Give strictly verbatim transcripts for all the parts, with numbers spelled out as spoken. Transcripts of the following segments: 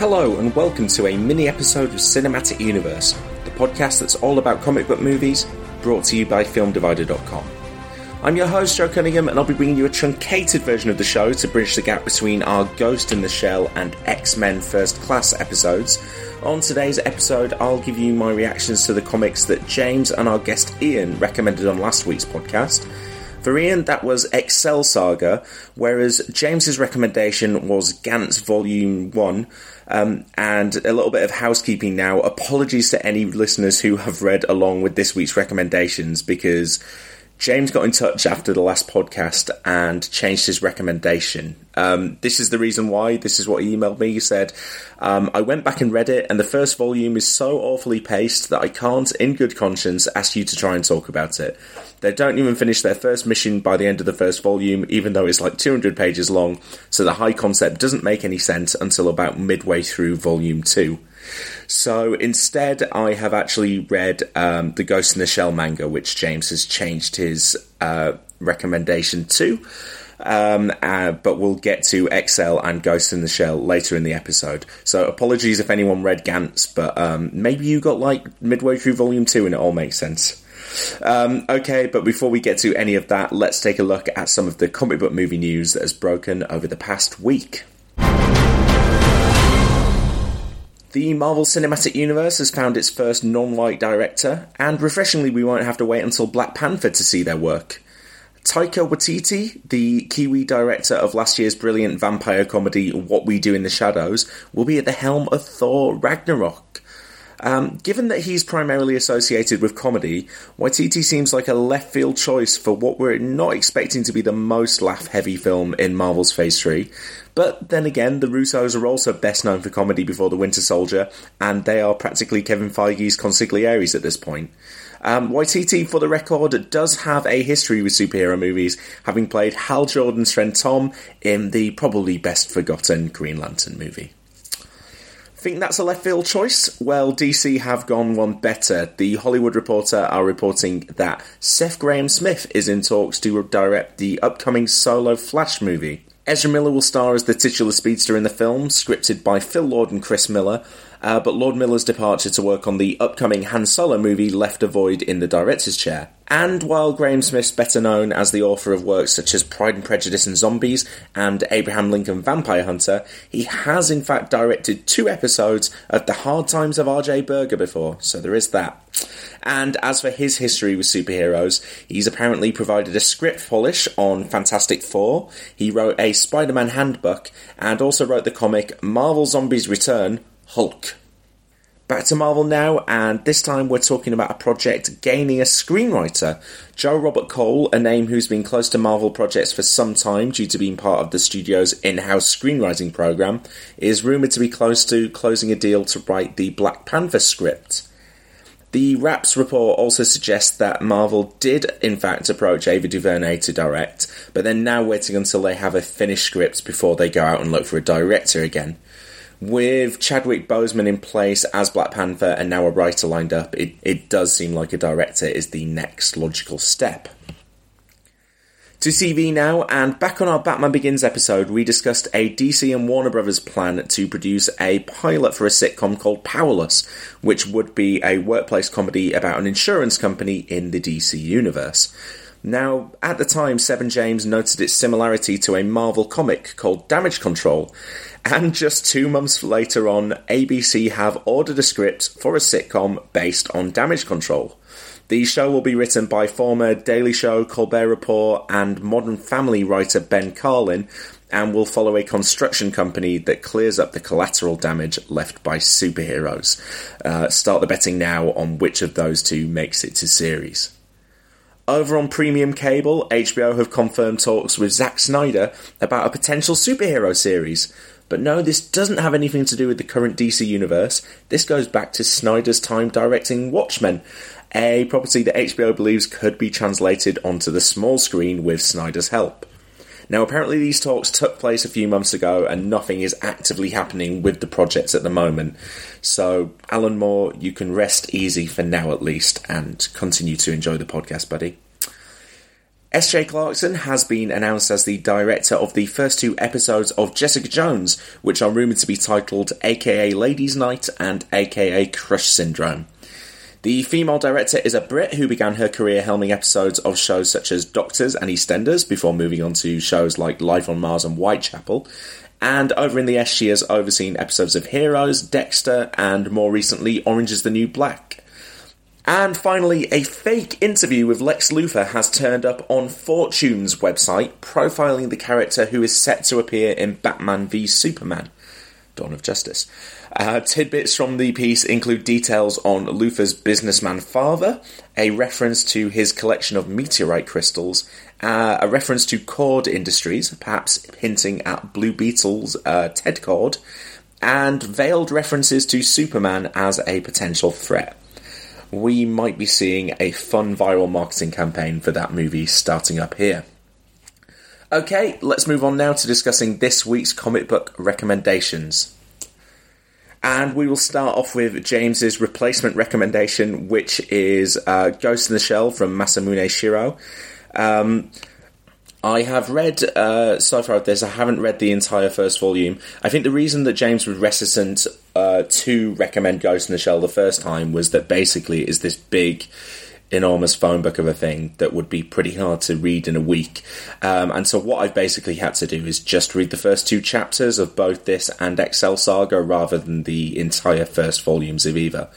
Hello and welcome to a mini-episode of Cinematic Universe, the podcast that's all about comic book movies, brought to you by film divider dot com. I'm your host, Joe Cunningham, and I'll be bringing you a truncated version of the show to bridge the gap between our Ghost in the Shell and X-Men First Class episodes. On today's episode, I'll give you my reactions to the comics that James and our guest Ian recommended on last week's podcast. For Ian, that was Excel Saga, whereas James's recommendation was Gantz Volume one. Um, and a little bit of housekeeping now. Apologies to any listeners who have read along with this week's recommendations, because James got in touch after the last podcast and changed his recommendation. Um, this is the reason why. This is what he emailed me. He said, um, I went back and read it, and the first volume is so awfully paced that I can't, in good conscience, ask you to try and talk about it. They don't even finish their first mission by the end of the first volume, even though it's like two hundred pages long, so the high concept doesn't make any sense until about midway through volume two. So instead, I have actually read um, the Ghost in the Shell manga, which James has changed his uh, recommendation to, um, uh, but we'll get to Excel and Ghost in the Shell later in the episode. So apologies if anyone read Gantz, but um, maybe you got like midway through volume two and it all makes sense. Um, okay, but before we get to any of that, let's take a look at some of the comic book movie news that has broken over the past week. The Marvel Cinematic Universe has found its first non-white director, and refreshingly we won't have to wait until Black Panther to see their work. Taika Waititi, the Kiwi director of last year's brilliant vampire comedy What We Do in the Shadows, will be at the helm of Thor: Ragnarok. Um, given that he's primarily associated with comedy, Waititi seems like a left-field choice for what we're not expecting to be the most laugh-heavy film in Marvel's Phase three. But then again, the Russos are also best known for comedy before The Winter Soldier, and they are practically Kevin Feige's consiglieres at this point. Um, Waititi, for the record, does have a history with superhero movies, having played Hal Jordan's friend Tom in the probably best forgotten Green Lantern movie. Think that's a left-field choice? Well, D C have gone one better. The Hollywood Reporter are reporting that Seth Grahame-Smith is in talks to direct the upcoming Solo Flash movie. Ezra Miller will star as the titular speedster in the film, scripted by Phil Lord and Chris Miller, uh, but Lord Miller's departure to work on the upcoming Han Solo movie left a void in the director's chair. And while Grahame-Smith's better known as the author of works such as Pride and Prejudice and Zombies and Abraham Lincoln Vampire Hunter, he has in fact directed two episodes of The Hard Times of R J. Berger before, so there is that. And as for his history with superheroes, he's apparently provided a script polish on Fantastic Four, he wrote a Spider-Man handbook, and also wrote the comic Marvel Zombies Return, Hulk. Back to Marvel now, and this time we're talking about a project gaining a screenwriter. Joe Robert Cole, a name who's been close to Marvel projects for some time due to being part of the studio's in-house screenwriting program, is rumoured to be close to closing a deal to write the Black Panther script. The Raps report also suggests that Marvel did, in fact, approach Ava DuVernay to direct, but they're now waiting until they have a finished script before they go out and look for a director again. With Chadwick Boseman in place as Black Panther and now a writer lined up, it, it does seem like a director is the next logical step. To C V now, and back on our Batman Begins episode, we discussed a D C and Warner Brothers plan to produce a pilot for a sitcom called Powerless, which would be a workplace comedy about an insurance company in the D C universe. Now, at the time, Seven James noted its similarity to a Marvel comic called Damage Control, and just two months later on, A B C have ordered a script for a sitcom based on Damage Control. The show will be written by former Daily Show, Colbert Report and Modern Family writer Ben Carlin, and will follow a construction company that clears up the collateral damage left by superheroes. Uh, start the betting now on which of those two makes it to series. Over on premium cable, H B O have confirmed talks with Zack Snyder about a potential superhero series. But no, this doesn't have anything to do with the current D C universe. This goes back to Snyder's time directing Watchmen, a property that H B O believes could be translated onto the small screen with Snyder's help. Now, apparently these talks took place a few months ago, and nothing is actively happening with the project at the moment. So, Alan Moore, you can rest easy for now at least, and continue to enjoy the podcast, buddy. S J Clarkson has been announced as the director of the first two episodes of Jessica Jones, which are rumoured to be titled A K A Ladies' Night and A K A Crush Syndrome. The female director is a Brit who began her career helming episodes of shows such as Doctors and EastEnders before moving on to shows like Life on Mars and Whitechapel. And over in the S, she has overseen episodes of Heroes, Dexter, and more recently Orange is the New Black. And finally, a fake interview with Lex Luthor has turned up on Fortune's website, profiling the character who is set to appear in Batman v Superman: Dawn of Justice. Uh, tidbits from the piece include details on Luthor's businessman father, a reference to his collection of meteorite crystals, uh, a reference to Cord Industries, perhaps hinting at Blue Beetle's uh, Ted Cord, and veiled references to Superman as a potential threat. We might be seeing a fun viral marketing campaign for that movie starting up here. Okay, let's move on now to discussing this week's comic book recommendations. And we will start off with James's replacement recommendation, which is uh, Ghost in the Shell from Masamune Shiro. Um, I have read uh, so far of this, I haven't read the entire first volume. I think the reason that James was reticent uh, to recommend Ghost in the Shell the first time was that basically it's this big, enormous phone book of a thing that would be pretty hard to read in a week. Um, and so what I've basically had to do is just read the first two chapters of both this and Excel Saga rather than the entire first volumes of either.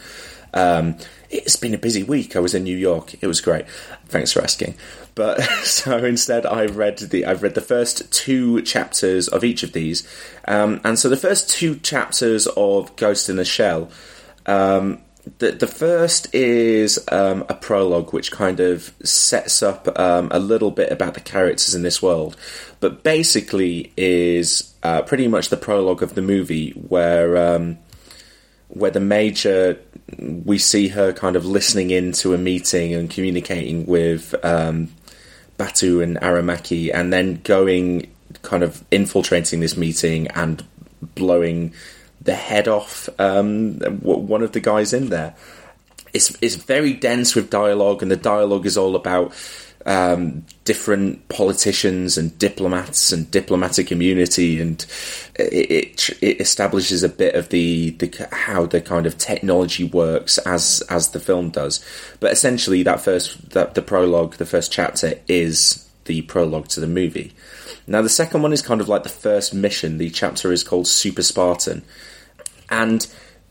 Um, it's been a busy week. I was in New York. It was great. Thanks for asking. But so instead I've read the I've read the first two chapters of each of these. Um, and so the first two chapters of Ghost in the Shell, um, The, the first is um, a prologue which kind of sets up um, a little bit about the characters in this world, but basically is uh, pretty much the prologue of the movie where um, where the Major, we see her kind of listening in to a meeting and communicating with um, Batu and Aramaki, and then going kind of infiltrating this meeting and blowing the head off um, one of the guys in there. It's it's very dense with dialogue, and the dialogue is all about um, different politicians and diplomats and diplomatic immunity, and it, it it establishes a bit of the the how the kind of technology works as as the film does. But essentially, that first that the prologue, the first chapter, is the prologue to the movie. Now, the second one is kind of like the first mission. The chapter is called Super Spartan. And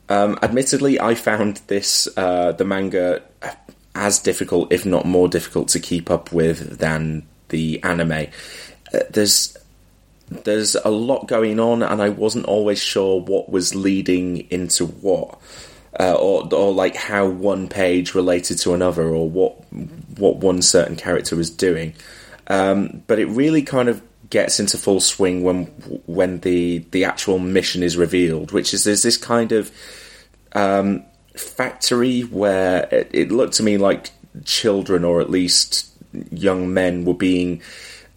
um, admittedly, I found this, uh, the manga, as difficult, if not more difficult, to keep up with than the anime. Uh, there's there's a lot going on, and I wasn't always sure what was leading into what. Uh, or, or like how one page related to another, or what, what one certain character was doing. Um, but it really kind of gets into full swing when when the the actual mission is revealed, which is there's this kind of um, factory where it, it looked to me like children, or at least young men, were being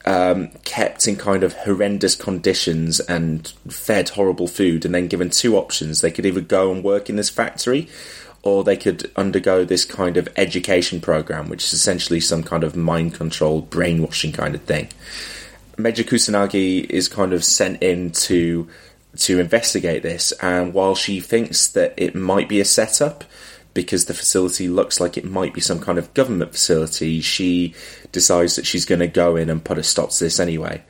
um, kept in kind of horrendous conditions and fed horrible food, and then given two options. They could either go and work in this factory, or they could undergo this kind of education program, which is essentially some kind of mind control, brainwashing kind of thing. Major Kusanagi is kind of sent in to to investigate this, and while she thinks that it might be a setup, because the facility looks like it might be some kind of government facility, she decides that she's going to go in and put a stop to this anyway.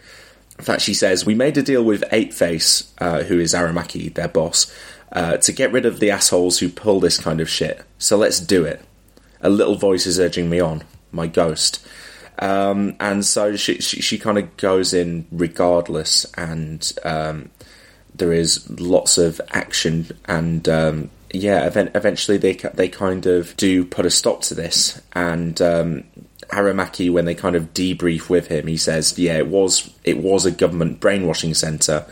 In fact, she says, "We made a deal with Eight-Face, uh, who is Aramaki, their boss, uh, to get rid of the assholes who pull this kind of shit. So let's do it. A little voice is urging me on, my ghost." Um, and so she she, she kind of goes in regardless, and um, there is lots of action, and um, yeah, event, eventually they they kind of do put a stop to this. And um, Aramaki, when they kind of debrief with him, he says, "Yeah, it was it was a government brainwashing centre.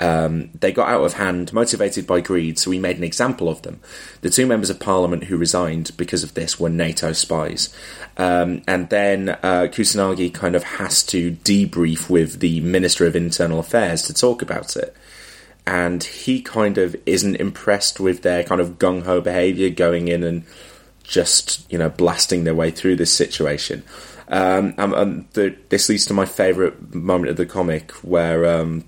Um, they got out of hand, motivated by greed, so we made an example of them. The two members of parliament who resigned because of this were NATO spies." Um, and then uh, Kusanagi kind of has to debrief with the Minister of Internal Affairs to talk about it. And he kind of isn't impressed with their kind of gung-ho behaviour, going in and just, you know, blasting their way through this situation. Um, and, and the, this leads to my favourite moment of the comic, where... Um,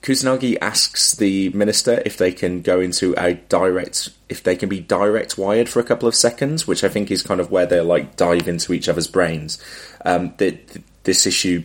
Kusanagi asks the minister if they can go into a direct, if they can be direct wired for a couple of seconds, which I think is kind of where they like dive into each other's brains. Um, th- th- this issue.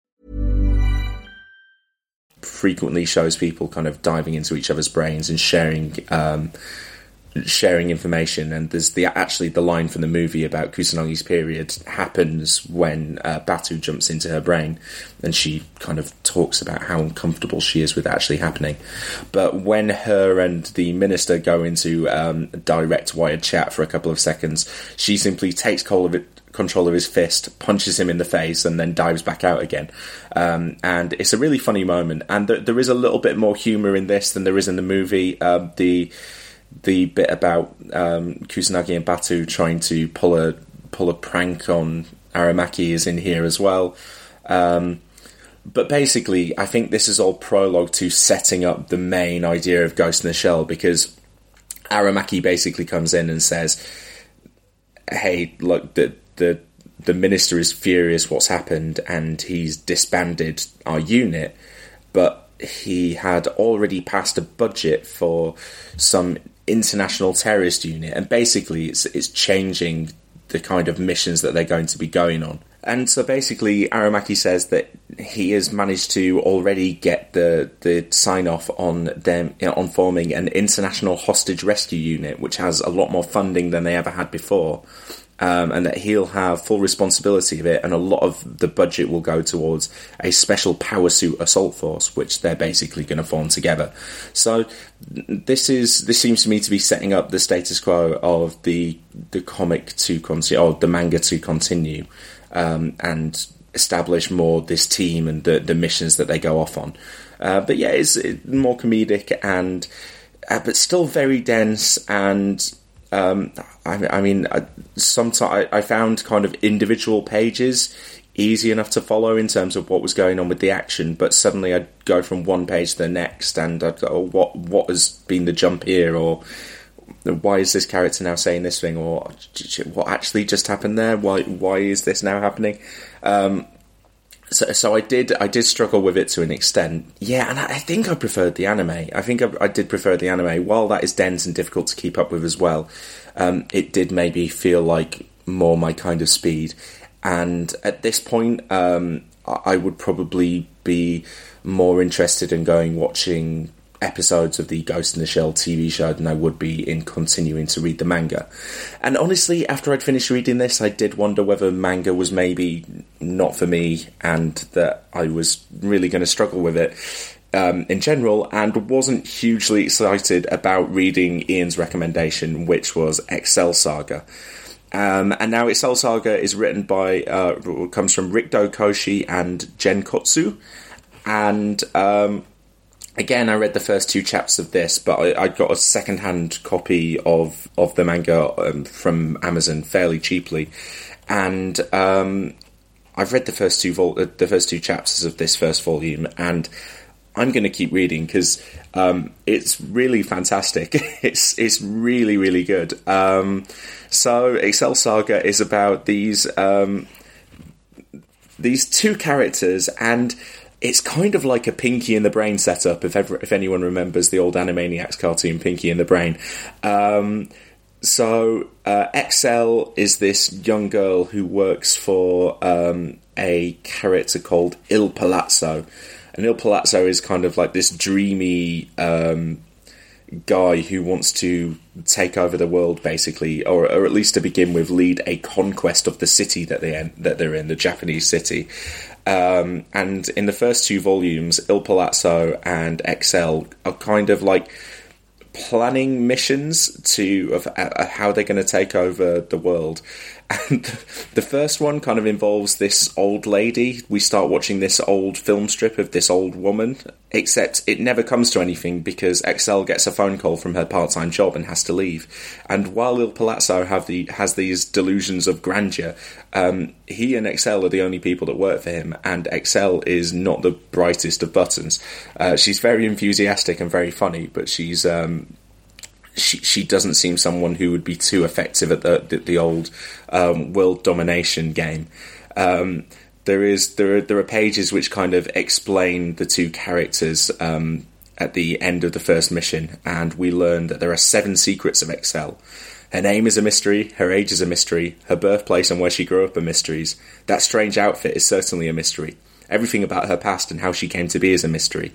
Frequently shows people kind of diving into each other's brains and sharing um, sharing information. And there's the actually the line from the movie about Kusanagi's period happens when uh, Batu jumps into her brain, and she kind of talks about how uncomfortable she is with actually happening. But when her and the minister go into um, direct wired chat for a couple of seconds, she simply takes hold of it. Control of his fist, punches him in the face, and then dives back out again. Um, and it's a really funny moment. And th- there is a little bit more humour in this than there is in the movie. Uh, the the bit about um, Kusanagi and Batu trying to pull a pull a prank on Aramaki is in here as well. Um, but basically, I think this is all prologue to setting up the main idea of Ghost in the Shell, because Aramaki basically comes in and says, "Hey, look, the The, the minister is furious what's happened, and he's disbanded our unit, but he had already passed a budget for some international terrorist unit," and basically it's it's changing the kind of missions that they're going to be going on. And so basically Aramaki says that he has managed to already get the the sign-off on them on forming an international hostage rescue unit, which has a lot more funding than they ever had before. Um, and that he'll have full responsibility of it, and a lot of the budget will go towards a special power suit assault force, which they're basically going to form together. So this is this seems to me to be setting up the status quo of the the comic to continue, or the manga to continue, um, and establish more this team and the the missions that they go off on. Uh, but yeah, it's, it's more comedic and uh, but still very dense. And um, I, I mean, sometimes I, I found kind of individual pages easy enough to follow in terms of what was going on with the action, but suddenly I'd go from one page to the next and I'd go, oh, what, what has been the jump here, or why is this character now saying this thing, or what actually just happened there, why why is this now happening? Um, so, so I did I did struggle with it to an extent, yeah, and I, I think I preferred the anime. I think I, I did prefer the anime. While that is dense and difficult to keep up with as well, um, it did maybe feel like more my kind of speed. And at this point, um, I would probably be more interested in going watching episodes of the Ghost in the Shell T V show than I would be in continuing to read the manga. And honestly, after I'd finished reading this, I did wonder whether manga was maybe not for me and that I was really going to struggle with it um, in general, and wasn't hugely excited about reading Ian's recommendation, which was Excel Saga. Um, and now Excel Saga is written by, uh, comes from Rikdo Koshi and Genkotsu. And um, again, I read the first two chapters of this, but I, I got a second-hand copy of, of the manga um, from Amazon fairly cheaply. And um, I've read the first two vol- the first two chapters of this first volume, and I'm going to keep reading because um, it's really fantastic. it's it's really, really good. Um, so Excel Saga is about these um, these two characters, and it's kind of like a Pinky and the Brain setup, if ever, if anyone remembers the old Animaniacs cartoon Pinky and the Brain. Um, so uh, Excel is this young girl who works for um, a character called Il Palazzo. And Il Palazzo is kind of like this dreamy um, guy who wants to take over the world, basically, or, or at least to begin with, lead a conquest of the city that they en- that they're in, the Japanese city. Um, and in the first two volumes, Il Palazzo and Excel are kind of like planning missions to of, of how they're going to take over the world. And the first one kind of involves this old lady. We start watching this old film strip of this old woman, except it never comes to anything because Excel gets a phone call from her part-time job and has to leave. And while Il Palazzo have the, has these delusions of grandeur, um, he and Excel are the only people that work for him, and Excel is not the brightest of buttons. Uh, she's very enthusiastic and very funny, but she's... Um, She she doesn't seem someone who would be too effective at the the, the old um, world domination game. Um, there is there are, there are pages which kind of explain the two characters um, at the end of the first mission, and we learn that there are seven secrets of Excel. Her name is a mystery, her age is a mystery, her birthplace and where she grew up are mysteries. That strange outfit is certainly a mystery. Everything about her past and how she came to be is a mystery.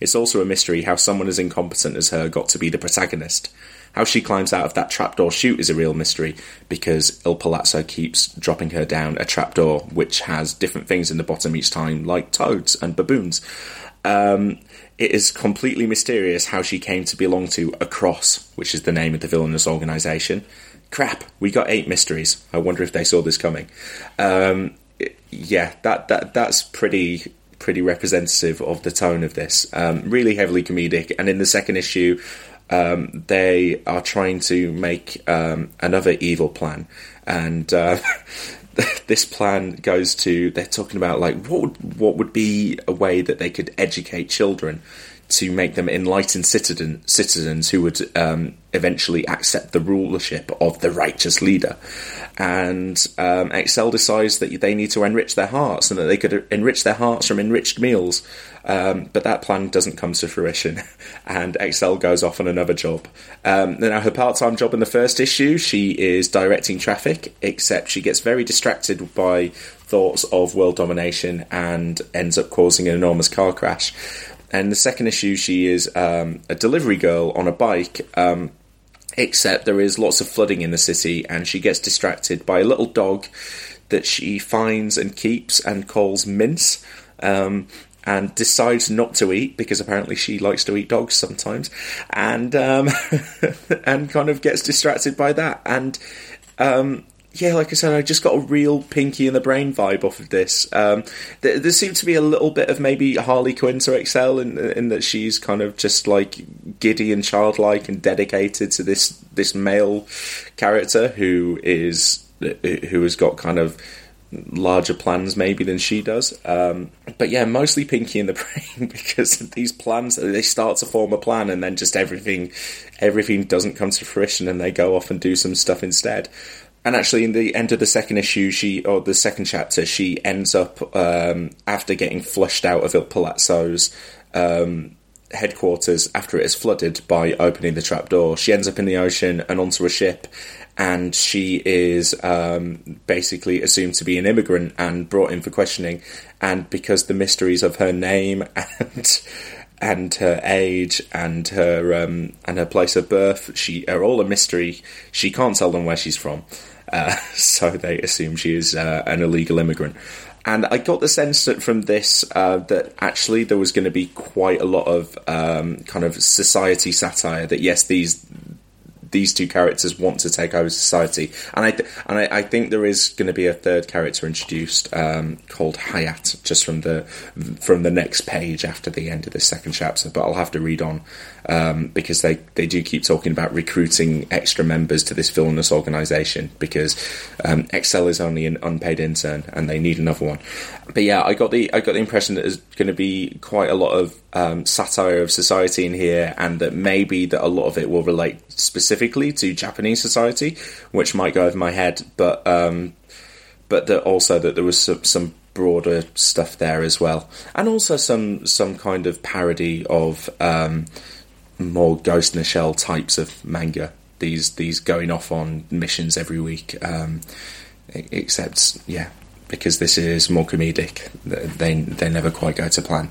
It's also a mystery how someone as incompetent as her got to be the protagonist. How she climbs out of that trapdoor chute is a real mystery, because Il Palazzo keeps dropping her down a trapdoor which has different things in the bottom each time, like toads and baboons. Um, it is completely mysterious how she came to belong to a cross, which is the name of the villainous organisation. Crap, we got eight mysteries. I wonder if they saw this coming. Um... Yeah, that that that's pretty pretty representative of the tone of this. Um, really heavily comedic, and in the second issue, um, they are trying to make um, another evil plan, and uh, this plan goes to they're talking about like what would, what would be a way that they could educate children to make them enlightened citizen, citizens who would um, eventually accept the rulership of the righteous leader. And um, Excel decides that they need to enrich their hearts and that they could enrich their hearts from enriched meals. Um, but that plan doesn't come to fruition, and Excel goes off on another job. Um, now, her part-time job in the first issue, she is directing traffic, except she gets very distracted by thoughts of world domination and ends up causing an enormous car crash. And the second issue, she is um, a delivery girl on a bike, um, except there is lots of flooding in the city, and she gets distracted by a little dog that she finds and keeps and calls Mince, um, and decides not to eat, because apparently she likes to eat dogs sometimes, and um, and kind of gets distracted by that. And um, yeah, like I said, I just got a real Pinky and the Brain vibe off of this. Um, there, there seemed to be a little bit of maybe Harley Quinn to Excel in, in that she's kind of just like giddy and childlike and dedicated to this this male character who is who has got kind of larger plans maybe than she does. Um, but yeah, mostly Pinky and the Brain, because these plans, they start to form a plan and then just everything everything doesn't come to fruition and they go off and do some stuff instead. And actually, in the end of the second issue, she or the second chapter, she ends up um, after getting flushed out of Il Palazzo's um, headquarters after it is flooded by opening the trapdoor. She ends up in the ocean and onto a ship, and she is um, basically assumed to be an immigrant and brought in for questioning. And because the mysteries of her name and and her age and her um, and her place of birth, she are all a mystery. She can't tell them where she's from. Uh, so they assume she is uh, an illegal immigrant. And I got the sense that from this uh, that actually there was going to be quite a lot of um, kind of society satire, that yes, these these two characters want to take over society. And I th- and I, I think there is going to be a third character introduced um, called Hayat, just from the from the next page after the end of the second chapter. But I'll have to read on um, because they, they do keep talking about recruiting extra members to this villainous organisation, because um, Excel is only an unpaid intern and they need another one. But yeah, I got the I got the impression that there's going to be quite a lot of um, satire of society in here, and that maybe that a lot of it will relate specifically to Japanese society, which might go over my head, but um, but that also that there was some, some broader stuff there as well, and also some some kind of parody of um, more Ghost in the Shell types of manga. These these going off on missions every week, um, except yeah, because this is more comedic. They they never quite go to plan.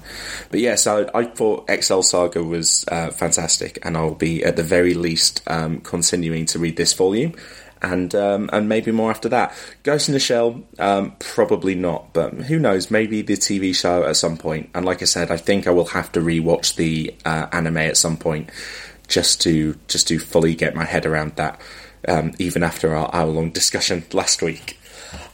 But yeah, so I thought Excel Saga was uh, fantastic, and I'll be at the very least um, continuing to read this volume, and um, and maybe more after that. Ghost in the Shell, um, probably not, but who knows? Maybe the T V show at some point. And like I said, I think I will have to rewatch the uh, anime at some point just to just to fully get my head around that. Um, even after our hour long discussion last week.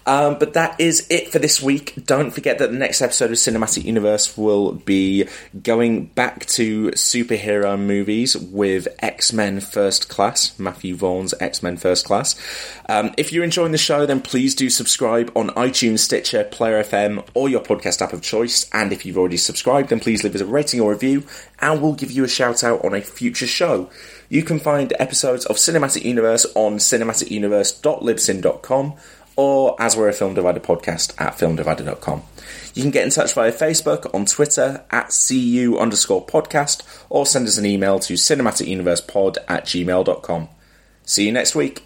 Um, but that is it for this week. Don't forget that the next episode of Cinematic Universe will be going back to superhero movies with X-Men First Class, Matthew Vaughn's X-Men First Class. Um, if you're enjoying the show, then please do subscribe on iTunes, Stitcher, Player F M, or your podcast app of choice. And if you've already subscribed, then please leave us a rating or review, and we'll give you a shout out on a future show. You can find episodes of Cinematic Universe on cinematic universe dot libsyn dot com, or as we're a FilmDivider podcast at film divider dot com. You can get in touch via Facebook, on Twitter at cu underscore podcast, or send us an email to cinematicuniversepod at gmail dot com. See you next week.